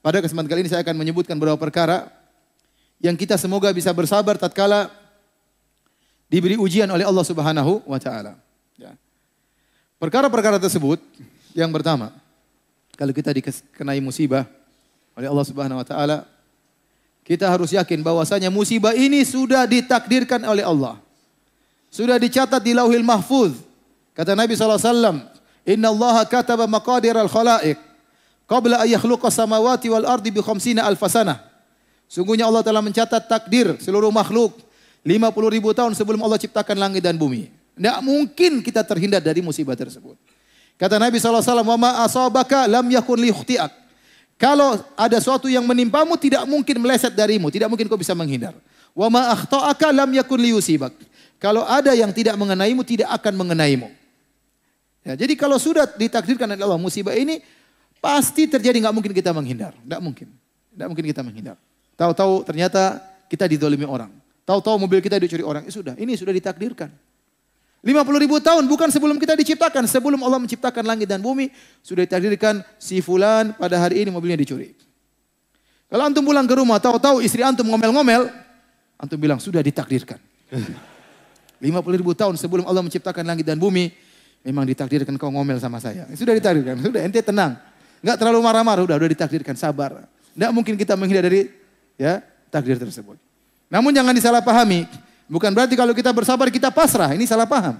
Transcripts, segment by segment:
Pada kesempatan kali ini saya akan menyebutkan beberapa perkara yang kita semoga bisa bersabar tatkala diberi ujian oleh Allah Subhanahu wa taala. Perkara-perkara tersebut yang pertama, kalau kita dikenai musibah oleh Allah Subhanahu wa taala, kita harus yakin bahwasanya musibah ini sudah ditakdirkan oleh Allah. Sudah dicatat di Lauhil Mahfuz. Kata Nabi sallallahu alaihi wasallam, "Innallaha kataba maqadiral khalaiq" qabla ay yakhluqa samawati wal ardi bi 50 alf sanah. Sungguhnya Allah telah mencatat takdir seluruh makhluk 50.000 tahun sebelum Allah ciptakan langit dan bumi. Tidak mungkin kita terhindar dari musibah tersebut. Kata Nabi sallallahu alaihi wasallam, "Wa ma asabaka lam yakun liyukhtiak." Kalau ada sesuatu yang menimpamu tidak mungkin meleset darimu, tidak mungkin kau bisa menghindar. "Wa ma akhta'aka lam yakun liyusibak." Kalau ada yang tidak mengenaimu tidak akan mengenaimu. Ya, jadi kalau sudah ditakdirkan oleh Allah musibah ini pasti terjadi, nggak mungkin kita menghindar. Nggak mungkin kita menghindar. Tahu-tahu ternyata kita didolimi orang. Tahu-tahu mobil kita dicuri orang. Ya sudah, ini sudah ditakdirkan. 50.000 tahun, bukan sebelum kita diciptakan. Sebelum Allah menciptakan langit dan bumi, sudah ditakdirkan si fulan pada hari ini mobilnya dicuri. Kalau antum pulang ke rumah, tahu-tahu istri antum ngomel-ngomel, antum bilang, sudah ditakdirkan. 50.000 tahun sebelum Allah menciptakan langit dan bumi, memang ditakdirkan kau ngomel sama saya. Sudah ditakdirkan, sudah ente tenang. Enggak terlalu marah-marah, udah ditakdirkan, sabar. Enggak mungkin kita menghindar dari takdir tersebut. Namun jangan disalahpahami, bukan berarti kalau kita bersabar kita pasrah, ini salah paham.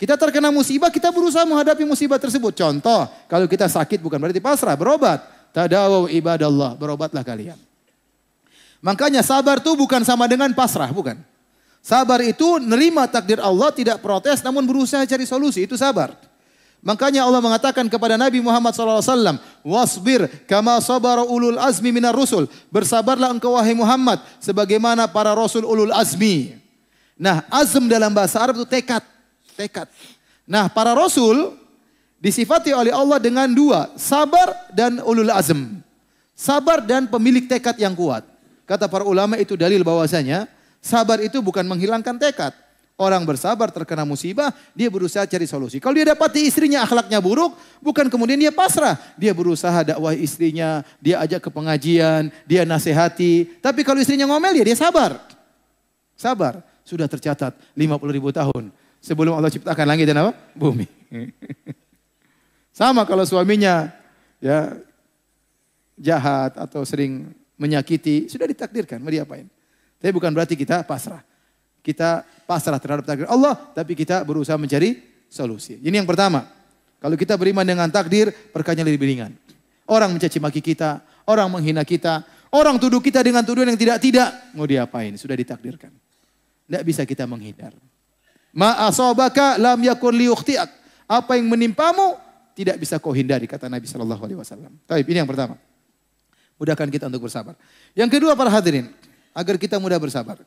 Kita terkena musibah, kita berusaha menghadapi musibah tersebut. Contoh, kalau kita sakit bukan berarti pasrah, berobat. Tadawaw ibadallah, berobatlah kalian. Makanya sabar itu bukan sama dengan pasrah, bukan. Sabar itu nerima takdir Allah, tidak protes, namun berusaha cari solusi, itu sabar. Makanya Allah mengatakan kepada Nabi Muhammad SAW, wasbir kama sabara ulul azmi minar rusul. Bersabarlah engkau wahai Muhammad, sebagaimana para rasul ulul azmi. Nah, azm dalam bahasa Arab itu tekad. Tekad. Nah, para rasul disifati oleh Allah dengan dua, sabar dan ulul azm. Sabar dan pemilik tekad yang kuat. Kata para ulama itu dalil bahwasanya sabar itu bukan menghilangkan tekad. Orang bersabar terkena musibah, dia berusaha cari solusi. Kalau dia dapati istrinya akhlaknya buruk, bukan kemudian dia pasrah. Dia berusaha dakwah istrinya, dia ajak ke pengajian, dia nasihati. Tapi kalau istrinya ngomel, ya dia sabar. Sabar. Sudah tercatat 50.000 tahun sebelum Allah ciptakan langit dan apa? Bumi. Sama kalau suaminya ya jahat atau sering menyakiti, sudah ditakdirkan, mau diapain? Tapi bukan berarti kita pasrah. Kita pasrah terhadap takdir Allah, tapi kita berusaha mencari solusi. Ini yang pertama. Kalau kita beriman dengan takdir, perkanya lebih ringan. Orang mencaci maki kita, orang menghina kita, orang tuduh kita dengan tuduhan yang tidak-tidak. Mau diapain? Sudah ditakdirkan. Tidak bisa kita menghindar. Ma asabaka lam yakun liyukhtiak. Apa yang menimpamu tidak bisa kau hindari, kata Nabi Shallallahu Alaihi Wasallam. Baik, ini yang pertama. Mudahkan kita untuk bersabar. Yang kedua para hadirin, agar kita mudah bersabar.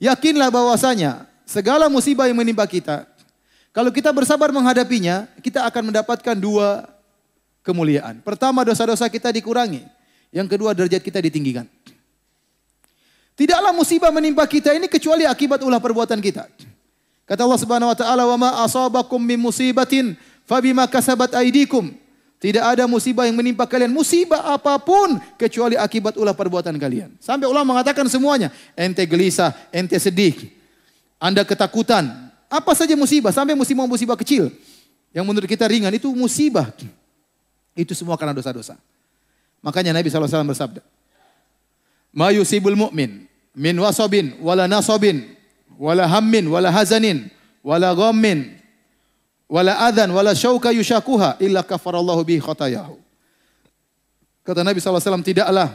Yakinlah bahwasanya segala musibah yang menimpa kita, kalau kita bersabar menghadapinya, kita akan mendapatkan dua kemuliaan. Pertama, dosa-dosa kita dikurangi. Yang kedua, derajat kita ditinggikan. Tidaklah musibah menimpa kita ini kecuali akibat ulah perbuatan kita. Kata Allah Subhanahu wa taala, "Wa ma asabakum min musibatin fabima kasabat aydikum." Tidak ada musibah yang menimpa kalian, musibah apapun kecuali akibat ulah perbuatan kalian. Sampai ulama mengatakan semuanya, ente gelisah, ente sedih, Anda ketakutan, apa saja musibah, sampai musibah-musibah kecil yang menurut kita ringan itu musibah. Itu semua karena dosa-dosa. Makanya Nabi sallallahu alaihi wasallam bersabda, "Ma yusibul mu'min min wasabin wala nasabin wala hammin wala hazanin wala ghammin wala adhan wala syauka yushakuha illa kafarallahu bihi khotayahu." Kata Nabi SAW, tidaklah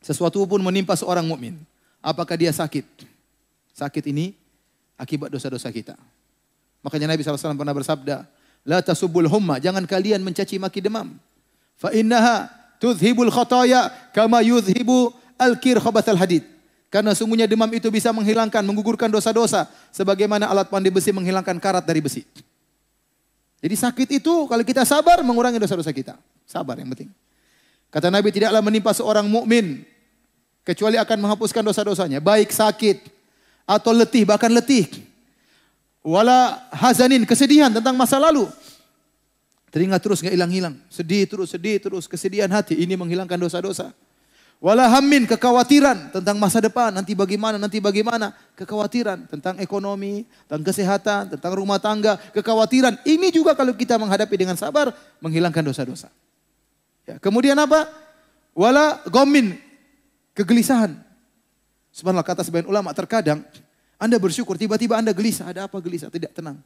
sesuatu pun menimpa seorang mukmin, apakah dia sakit. Sakit ini akibat dosa-dosa kita. Makanya Nabi SAW pernah bersabda, "La tasubul humma." Jangan kalian mencaci maki demam. "Fa innaha tudhibul khotaya kama yudhibu al-kir khobatal hadid." Karena sungguhnya demam itu bisa menghilangkan, menggugurkan dosa-dosa, sebagaimana alat pandai besi menghilangkan karat dari besi. Jadi sakit itu kalau kita sabar mengurangi dosa-dosa kita. Sabar yang penting. Kata Nabi, tidaklah menimpa seorang mukmin kecuali akan menghapuskan dosa-dosanya, baik sakit atau letih, bahkan letih. Wala hazanin, kesedihan tentang masa lalu. Teringat terus, nggak hilang-hilang. Sedih terus, kesedihan hati. Ini menghilangkan dosa-dosa. Wala hammin, kekhawatiran tentang masa depan. Nanti bagaimana. Kekhawatiran tentang ekonomi, tentang kesehatan, tentang rumah tangga. Kekhawatiran. Ini juga kalau kita menghadapi dengan sabar, menghilangkan dosa-dosa. Ya, kemudian apa? Wala gomin, kegelisahan. Subhanallah, kata sebagian ulama, terkadang Anda bersyukur, tiba-tiba Anda gelisah. Ada apa gelisah? Tidak tenang.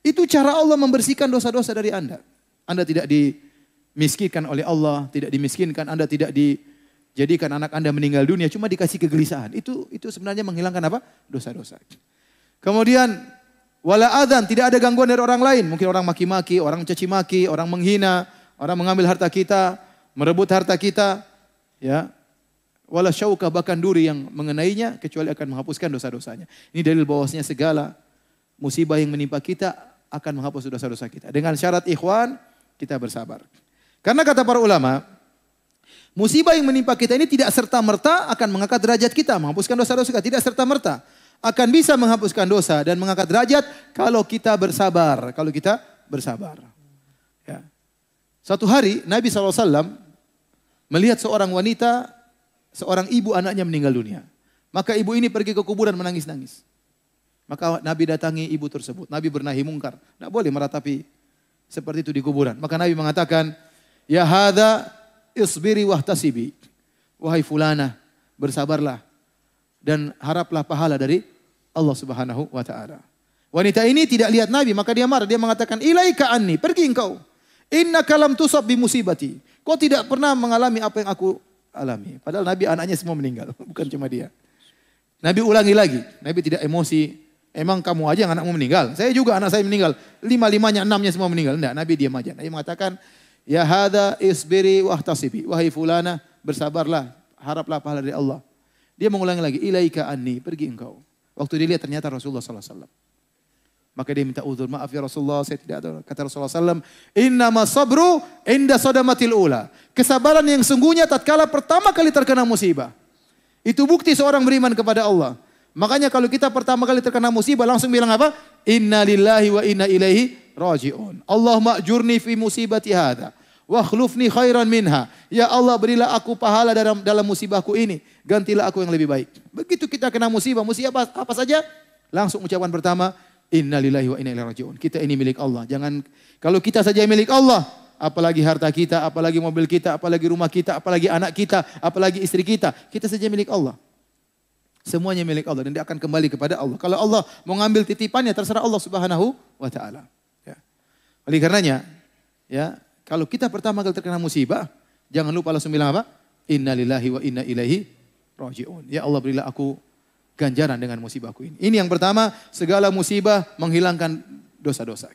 Itu cara Allah membersihkan dosa-dosa dari Anda. Anda tidak dimiskinkan oleh Allah, tidak dimiskinkan, Anda tidak dijadikan anak Anda meninggal dunia, cuma dikasih kegelisahan. Itu sebenarnya menghilangkan apa? Dosa-dosa. Kemudian wala adzan, tidak ada gangguan dari orang lain. Mungkin orang maki-maki, orang mencaci maki, orang menghina, orang mengambil harta kita, merebut harta kita, ya. Wala syauka, bahkan duri yang mengenainya kecuali akan menghapuskan dosa-dosanya. Ini dalil bahwasanya segala musibah yang menimpa kita akan menghapus dosa-dosa kita. Dengan syarat ikhwan, kita bersabar. Karena kata para ulama, musibah yang menimpa kita ini tidak serta-merta akan mengangkat derajat kita, menghapuskan dosa-dosa kita. Tidak serta-merta akan bisa menghapuskan dosa dan mengangkat derajat kalau kita bersabar. Kalau kita bersabar. Ya. Satu hari Nabi SAW melihat seorang wanita, seorang ibu anaknya meninggal dunia. Maka ibu ini pergi ke kuburan menangis-nangis. Maka Nabi datangi ibu tersebut. Nabi bernahi mungkar. Tidak boleh meratapi seperti itu di kuburan. Maka Nabi mengatakan, ya hadza isbiri wahtasibi. Wahai fulana, bersabarlah dan haraplah pahala dari Allah Subhanahu wa taala. Wanita ini tidak lihat Nabi, maka dia marah. Dia mengatakan, ilaika anni, pergi engkau. Innaka lam tusab bi musibati. Kau tidak pernah mengalami apa yang aku alami. Padahal Nabi anaknya semua meninggal, bukan cuma dia. Nabi ulangi lagi, Nabi tidak emosi. Emang kamu aja yang anakmu meninggal? Saya juga anak saya meninggal. 5-limanya, 6-nya semua meninggal. Enggak, Nabi diam aja. Nabi mengatakan, ya hadza isbiri wahtasibi. Wahai fulana, bersabarlah, haraplah pahala dari Allah. Dia mengulangi lagi, ilaika anni, pergi engkau. Waktu dilihat ternyata Rasulullah SAW. Maka dia minta uzur, maaf ya Rasulullah, saya tidak tahu. Kata Rasulullah SAW, innama sabru inda sodamatil ula. Kesabaran yang sungguhnya tatkala pertama kali terkena musibah. Itu bukti seorang beriman kepada Allah. Makanya kalau kita pertama kali terkena musibah langsung bilang apa? Inna lillahi wa inna ilaihi raji'un. Allahumma ajurni fi musibati hadha. Wa khlufni khairan minha. Ya Allah, berilah aku pahala dalam musibahku ini. Gantilah aku yang lebih baik. Begitu kita kena musibah, musibah apa saja? Langsung ucapan pertama, inna lillahi wa inna ilaihi raji'un. Kita ini milik Allah. Jangan, kalau kita saja milik Allah, apalagi harta kita, apalagi mobil kita, apalagi rumah kita, apalagi anak kita, apalagi istri kita. Kita saja milik Allah. Semuanya milik Allah dan dia akan kembali kepada Allah. Kalau Allah mau ngambil titipannya, terserah Allah Subhanahu wa taala. Ya. Oleh karenanya, ya, kalau kita pertama kali terkena musibah, jangan lupa langsung bilang apa? Inna lillahi wa inna ilaihi raji'un. Ya Allah, berilah aku ganjaran dengan musibahku ini. Ini yang pertama, segala musibah menghilangkan dosa-dosa.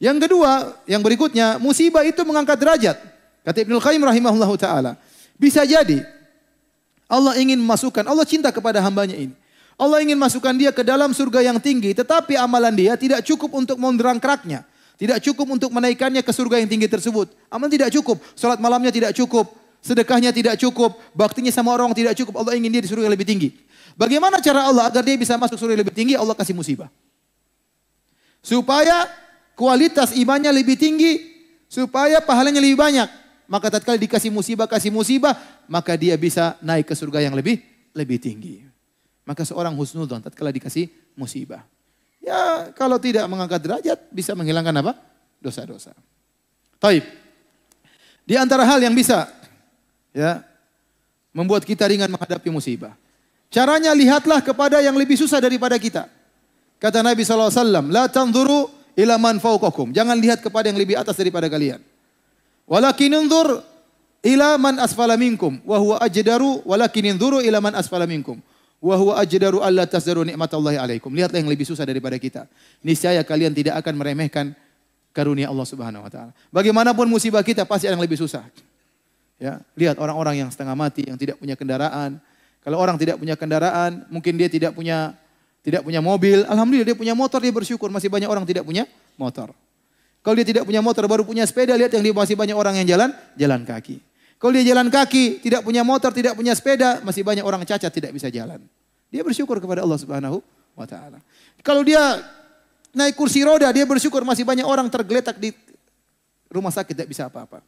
Yang kedua, yang berikutnya, musibah itu mengangkat derajat. Kata Ibnul Qayyim rahimahullahu ta'ala. Bisa jadi, Allah ingin memasukkan, Allah cinta kepada hambanya ini. Allah ingin masukkan dia ke dalam surga yang tinggi, tetapi amalan dia tidak cukup untuk menderang keraknya. Tidak cukup untuk menaikkannya ke surga yang tinggi tersebut. Amalan tidak cukup, sholat malamnya tidak cukup, sedekahnya tidak cukup, baktinya sama orang tidak cukup. Allah ingin dia di surga yang lebih tinggi. Bagaimana cara Allah agar dia bisa masuk surga yang lebih tinggi? Allah kasih musibah. Supaya kualitas imannya lebih tinggi, supaya pahalanya lebih banyak. Maka tatkala dikasih musibah, maka dia bisa naik ke surga yang lebih tinggi. Maka seorang husnudzon tatkala dikasih musibah. Ya, kalau tidak mengangkat derajat, bisa menghilangkan apa? Dosa-dosa. Taib. Di antara hal yang bisa ya membuat kita ringan menghadapi musibah. Caranya, lihatlah kepada yang lebih susah daripada kita. Kata Nabi SAW, la tanzuru ila man fawqakum. Jangan lihat kepada yang lebih atas daripada kalian. Walakin unzur ila man asfala minkum wa huwa ajdaru. Walakin unzuru ila man asfala minkum wa huwa ajdaru alla tasdaru nikmatallahi alaikum. Lihatlah yang lebih susah daripada kita. Niscaya kalian tidak akan meremehkan karunia Allah Subhanahu wa taala. Bagaimanapun musibah kita pasti ada yang lebih susah. Ya, lihat orang-orang yang setengah mati, yang tidak punya kendaraan. Kalau orang tidak punya kendaraan, mungkin dia tidak punya mobil, alhamdulillah dia punya motor, dia bersyukur. Masih banyak orang tidak punya motor. Kalau dia tidak punya motor, baru punya sepeda, lihat yang dia masih banyak orang yang jalan kaki. Kalau dia jalan kaki, tidak punya motor, tidak punya sepeda, masih banyak orang cacat tidak bisa jalan. Dia bersyukur kepada Allah Subhanahu wa taala. Kalau dia naik kursi roda, dia bersyukur masih banyak orang tergeletak di rumah sakit tidak bisa apa-apa.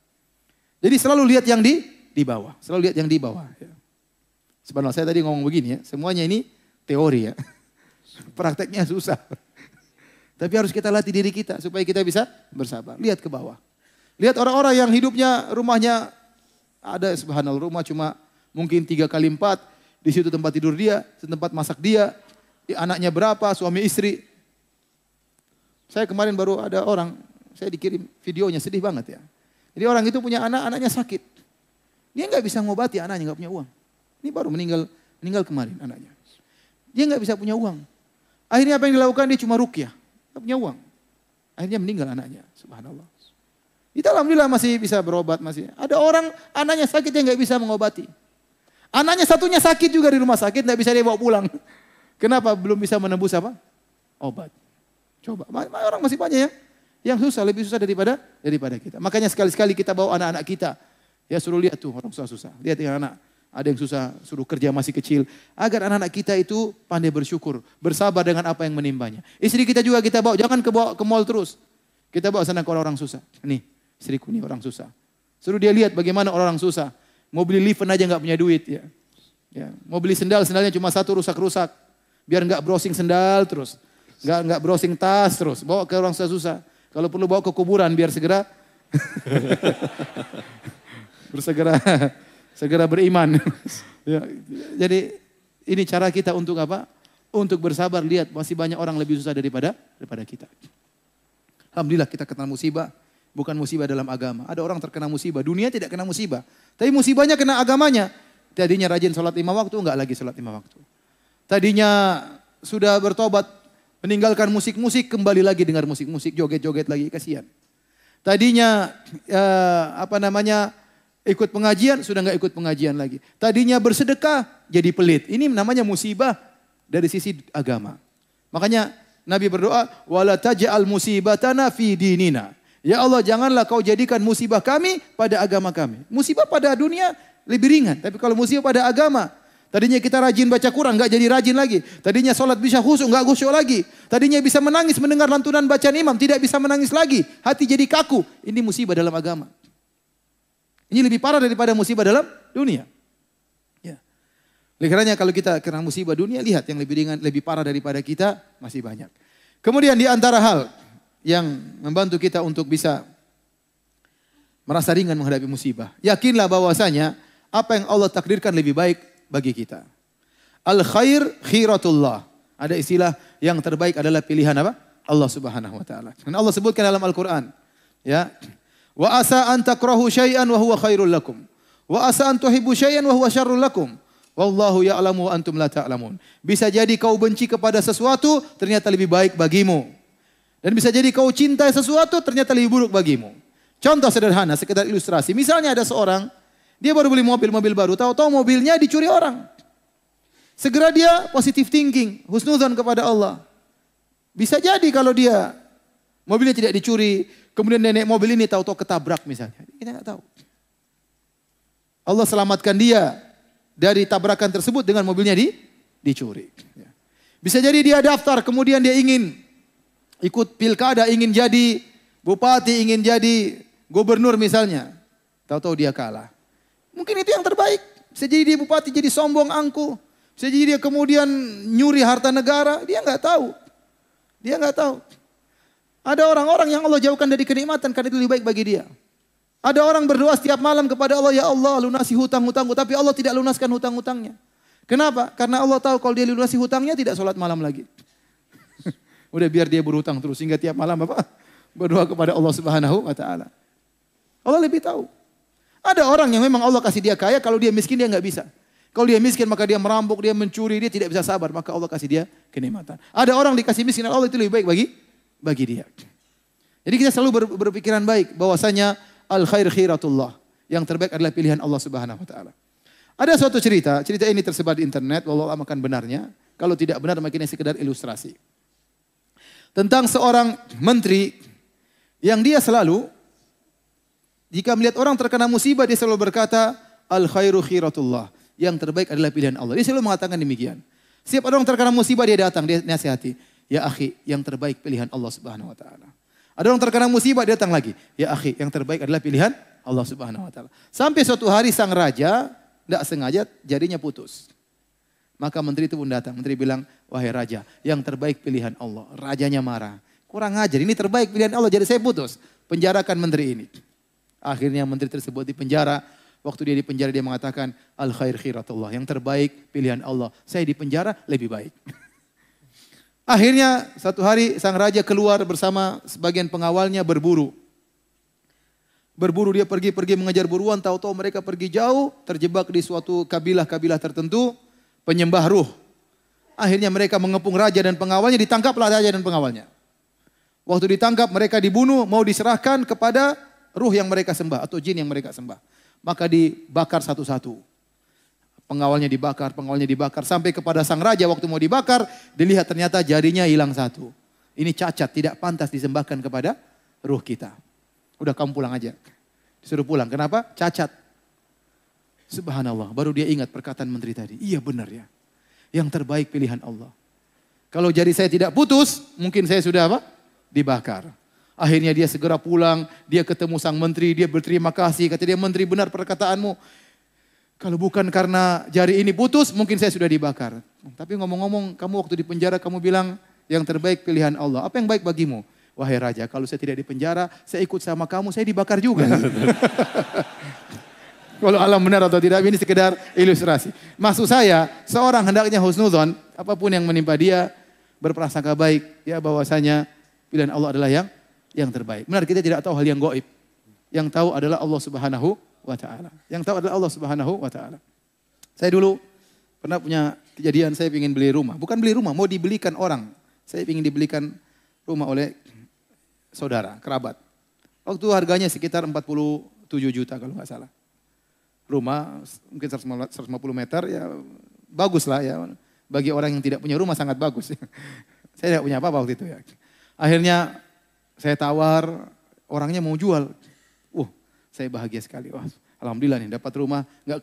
Jadi selalu lihat yang di bawah, selalu lihat yang di bawah. Sebenarnya saya tadi ngomong begini ya, semuanya ini teori ya. Prakteknya susah. Tapi harus kita latih diri kita supaya kita bisa bersabar. Lihat ke bawah. Lihat orang-orang yang hidupnya rumahnya ada subhanallah rumah cuma mungkin 3x4, di situ tempat tidur dia, tempat masak dia, anaknya berapa, suami istri. Saya kemarin baru ada orang, saya dikirim videonya sedih banget ya. Jadi orang itu punya anak, anaknya sakit. Dia nggak bisa ngobati anaknya, nggak punya uang. Ini baru meninggal kemarin anaknya. Dia nggak bisa punya uang. Akhirnya apa yang dilakukan, dia cuma ruqyah. Nggak punya uang. Akhirnya meninggal anaknya, subhanallah. Kita alhamdulillah masih bisa berobat, masih. Ada orang anaknya sakit yang nggak bisa mengobati. Anaknya satunya sakit juga di rumah sakit, nggak bisa dia bawa pulang. Kenapa? Belum bisa menembus apa? Obat. Coba, orang masih banyak ya. Yang susah, lebih susah daripada kita. Makanya sekali-sekali kita bawa anak-anak kita. Ya suruh lihat tuh orang susah-susah. Lihat yang anak. Ada yang susah suruh kerja masih kecil. Agar anak-anak kita itu pandai bersyukur. Bersabar dengan apa yang menimbanya. Istri kita juga kita bawa. Jangan ke mall terus. Kita bawa sana ke orang-orang susah. Nih istriku nih orang susah. Suruh dia lihat bagaimana orang-orang susah. Mau beli liven aja nggak punya duit. Ya. Mau beli sendalnya cuma satu rusak-rusak. Biar nggak browsing sendal terus. Nggak browsing tas terus. Bawa ke orang susah-susah. Kalau perlu bawa ke kuburan biar segera beriman. Ya, jadi ini cara kita untuk apa? Untuk bersabar, lihat masih banyak orang lebih susah daripada kita. Alhamdulillah kita kena musibah, bukan musibah dalam agama. Ada orang terkena musibah, dunia tidak kena musibah. Tapi musibahnya kena agamanya. Tadinya rajin sholat 5 waktu, enggak lagi sholat 5 waktu. Tadinya sudah bertobat, meninggalkan musik-musik, kembali lagi dengar musik-musik, joget-joget lagi, kasihan. Tadinya ikut pengajian, sudah nggak ikut pengajian lagi. Tadinya bersedekah, jadi pelit. Ini namanya musibah dari sisi agama. Makanya Nabi berdoa, "Wala taj'al musibatana fi dinina." Ya Allah, janganlah kau jadikan musibah kami pada agama kami. Musibah pada dunia lebih ringan, tapi kalau musibah pada agama, tadinya kita rajin baca Quran, nggak jadi rajin lagi. Tadinya sholat bisa khusyuk, nggak khusyuk lagi. Tadinya bisa menangis mendengar lantunan bacaan imam, tidak bisa menangis lagi. Hati jadi kaku. Ini musibah dalam agama. Ini lebih parah daripada musibah dalam dunia. Ya. Karena kalau kita kena musibah dunia, lihat yang lebih ringan, lebih parah daripada kita masih banyak. Kemudian di antara hal yang membantu kita untuk bisa merasa ringan menghadapi musibah, yakinlah bahwasanya apa yang Allah takdirkan lebih baik bagi kita. Al khair khiratullah. Ada istilah yang terbaik adalah pilihan apa? Allah Subhanahu wa taala. Dan Allah sebutkan dalam Al-Qur'an, ya. Wa asa an takrahu syai'an wa huwa khairul lakum. Wa asa an tuhibbu syai'an wa huwa syarrul lakum. Wallahu ya'lamu wa antum la ta'lamun. Bisa jadi kau benci kepada sesuatu ternyata lebih baik bagimu. Dan bisa jadi kau cintai sesuatu ternyata lebih buruk bagimu. Contoh sederhana sekedar ilustrasi. Misalnya ada seorang dia baru beli mobil baru, tahu-tahu mobilnya dicuri orang. Segera dia positive thinking, husnuzan kepada Allah. Bisa jadi kalau dia mobilnya tidak dicuri, kemudian nenek mobil ini tahu-tahu ketabrak misalnya. Kita nggak tahu. Allah selamatkan dia dari tabrakan tersebut dengan mobilnya dicuri. Bisa jadi dia daftar, kemudian dia ingin ikut pilkada, ingin jadi bupati, ingin jadi gubernur misalnya. Tahu-tahu dia kalah. Mungkin itu yang terbaik. Bisa jadi dia bupati jadi sombong angkuh. Bisa jadi dia kemudian nyuri harta negara. Dia nggak tahu. Dia nggak tahu. Ada orang-orang yang Allah jauhkan dari kenikmatan karena itu lebih baik bagi dia. Ada orang berdoa setiap malam kepada Allah, ya Allah lunasi hutang-hutangku. Tapi Allah tidak lunaskan hutang-hutangnya. Kenapa? Karena Allah tahu kalau dia lunasi hutangnya tidak sholat malam lagi. Udah biar dia berhutang terus hingga tiap malam apa? Berdoa kepada Allah Subhanahu wa taala. Allah lebih tahu. Ada orang yang memang Allah kasih dia kaya, kalau dia miskin dia nggak bisa. Kalau dia miskin maka dia merampok, dia mencuri, dia tidak bisa sabar. Maka Allah kasih dia kenikmatan. Ada orang dikasih miskin, Allah itu lebih baik bagi dia. Jadi kita selalu berpikiran baik, bahwasanya al khair khiratullah. Yang terbaik adalah pilihan Allah Subhanahu wa taala. Ada suatu cerita ini tersebar di internet, wallahu a'lam akan benarnya. Kalau tidak benar makinnya sekedar ilustrasi. Tentang seorang menteri yang dia selalu jika melihat orang terkena musibah, dia selalu berkata, al khairu khiratullah. Yang terbaik adalah pilihan Allah. Dia selalu mengatakan demikian. Setiap orang terkena musibah, dia datang, dia nasihati. Ya akhi, yang terbaik pilihan Allah Subhanahu wa ta'ala. Ada orang terkena musibah, datang lagi. Ya akhi, yang terbaik adalah pilihan Allah Subhanahu wa Ta'ala. Sampai suatu hari sang raja tidak sengaja jadinya putus. Maka menteri itu pun datang. Menteri bilang, wahai raja, yang terbaik pilihan Allah. Rajanya marah. Kurang ajar, ini terbaik pilihan Allah. Jadi saya putus. Penjarakan menteri ini. Akhirnya menteri tersebut dipenjara. Waktu dia dipenjara dia mengatakan, al khair khiratullah. Yang terbaik pilihan Allah. Saya dipenjara lebih baik. Akhirnya satu hari sang raja keluar bersama sebagian pengawalnya berburu. Berburu dia pergi-pergi mengejar buruan, tahu-tahu mereka pergi jauh, terjebak di suatu kabilah-kabilah tertentu, penyembah ruh. Akhirnya mereka mengepung raja dan pengawalnya, ditangkaplah raja dan pengawalnya. Waktu ditangkap mereka dibunuh, mau diserahkan kepada ruh yang mereka sembah atau jin yang mereka sembah. Maka dibakar satu-satu. Pengawalnya dibakar sampai kepada sang raja waktu mau dibakar, dilihat ternyata jarinya hilang satu. Ini cacat, tidak pantas disembahkan kepada ruh kita. Udah kamu pulang aja. Disuruh pulang. Kenapa? Cacat. Subhanallah. Baru dia ingat perkataan menteri tadi. Iya benar ya. Yang terbaik pilihan Allah. Kalau jari saya tidak putus, mungkin saya sudah apa? Dibakar. Akhirnya dia segera pulang. Dia ketemu sang menteri. Dia berterima kasih. Kata dia, menteri benar perkataanmu. Kalau bukan karena jari ini putus, mungkin saya sudah dibakar. Tapi ngomong-ngomong, kamu waktu di penjara kamu bilang yang terbaik pilihan Allah. Apa yang baik bagimu? Wahai raja, kalau saya tidak dipenjara, saya ikut sama kamu, saya dibakar juga. Kalau alam benar atau tidak, ini sekedar ilustrasi. Maksud saya, seorang hendaknya husnuzon, apapun yang menimpa dia, berprasangka baik, ya bahwasanya pilihan Allah adalah yang terbaik. Benar, kita tidak tahu hal yang gaib. Yang tahu adalah Allah Subhanahu wa Ta'ala. Yang tahu adalah Allah Subhanahu wa Ta'ala. Saya dulu pernah punya kejadian, saya ingin beli rumah. Bukan beli rumah, mau dibelikan orang. Saya ingin dibelikan rumah oleh saudara, kerabat. Waktu harganya sekitar 47 juta kalau nggak salah. Rumah mungkin 150 meter, ya bagus lah ya. Bagi orang yang tidak punya rumah sangat bagus. Saya tidak punya apa-apa waktu itu ya. Akhirnya saya tawar, orangnya mau jual. Saya bahagia sekali. Wah, alhamdulillah nih dapat rumah, nggak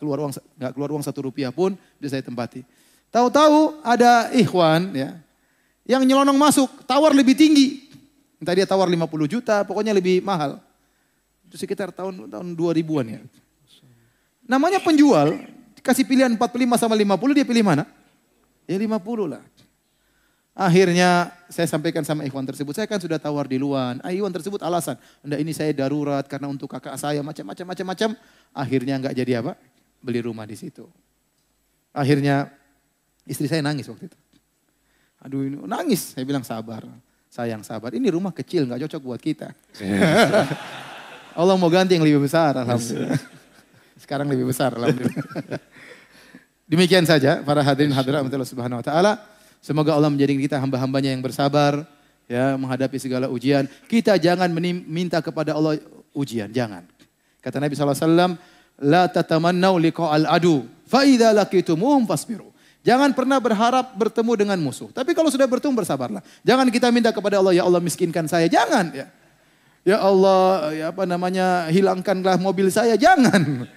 keluar uang satu rupiah pun, bisa saya tempati. Tahu-tahu ada ikhwan ya, yang nyelonong masuk, tawar lebih tinggi. Entah dia tawar 50 juta, pokoknya lebih mahal. Itu sekitar tahun 2000-an ya. Namanya penjual, kasih pilihan 45 sama 50, dia pilih mana? Ya 50 lah. Akhirnya saya sampaikan sama ikhwan tersebut, saya kan sudah tawar di luar. Ikhwan tersebut alasan, enggak ini saya darurat karena untuk kakak saya, macam-macam. Akhirnya enggak jadi apa? Beli rumah di situ. Akhirnya istri saya nangis waktu itu. Aduh ini nangis, saya bilang sabar. Sayang sahabat, ini rumah kecil nggak cocok buat kita. Allah mau ganti yang lebih besar, alhamdulillah. Sekarang lebih besar, alhamdulillah. Demikian saja para hadirin hadirat subhanahu wa ta'ala. Semoga Allah menjadikan kita hamba-hambanya yang bersabar, ya menghadapi segala ujian. Kita jangan minta kepada Allah ujian, jangan. Kata Nabi SAW, la tatamannau liqa'al adu, fa'idha lakitumuhum fasbiru. Jangan pernah berharap bertemu dengan musuh. Tapi kalau sudah bertemu bersabarlah. Jangan kita minta kepada Allah, ya Allah miskinkan saya. Jangan ya. Ya Allah, ya hilangkanlah mobil saya. Jangan.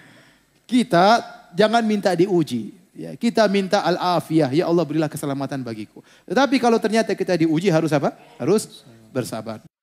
Kita jangan minta diuji. Ya, kita minta al-afiyah, ya Allah berilah keselamatan bagiku. Tetapi kalau ternyata kita diuji harus apa? Harus bersabar.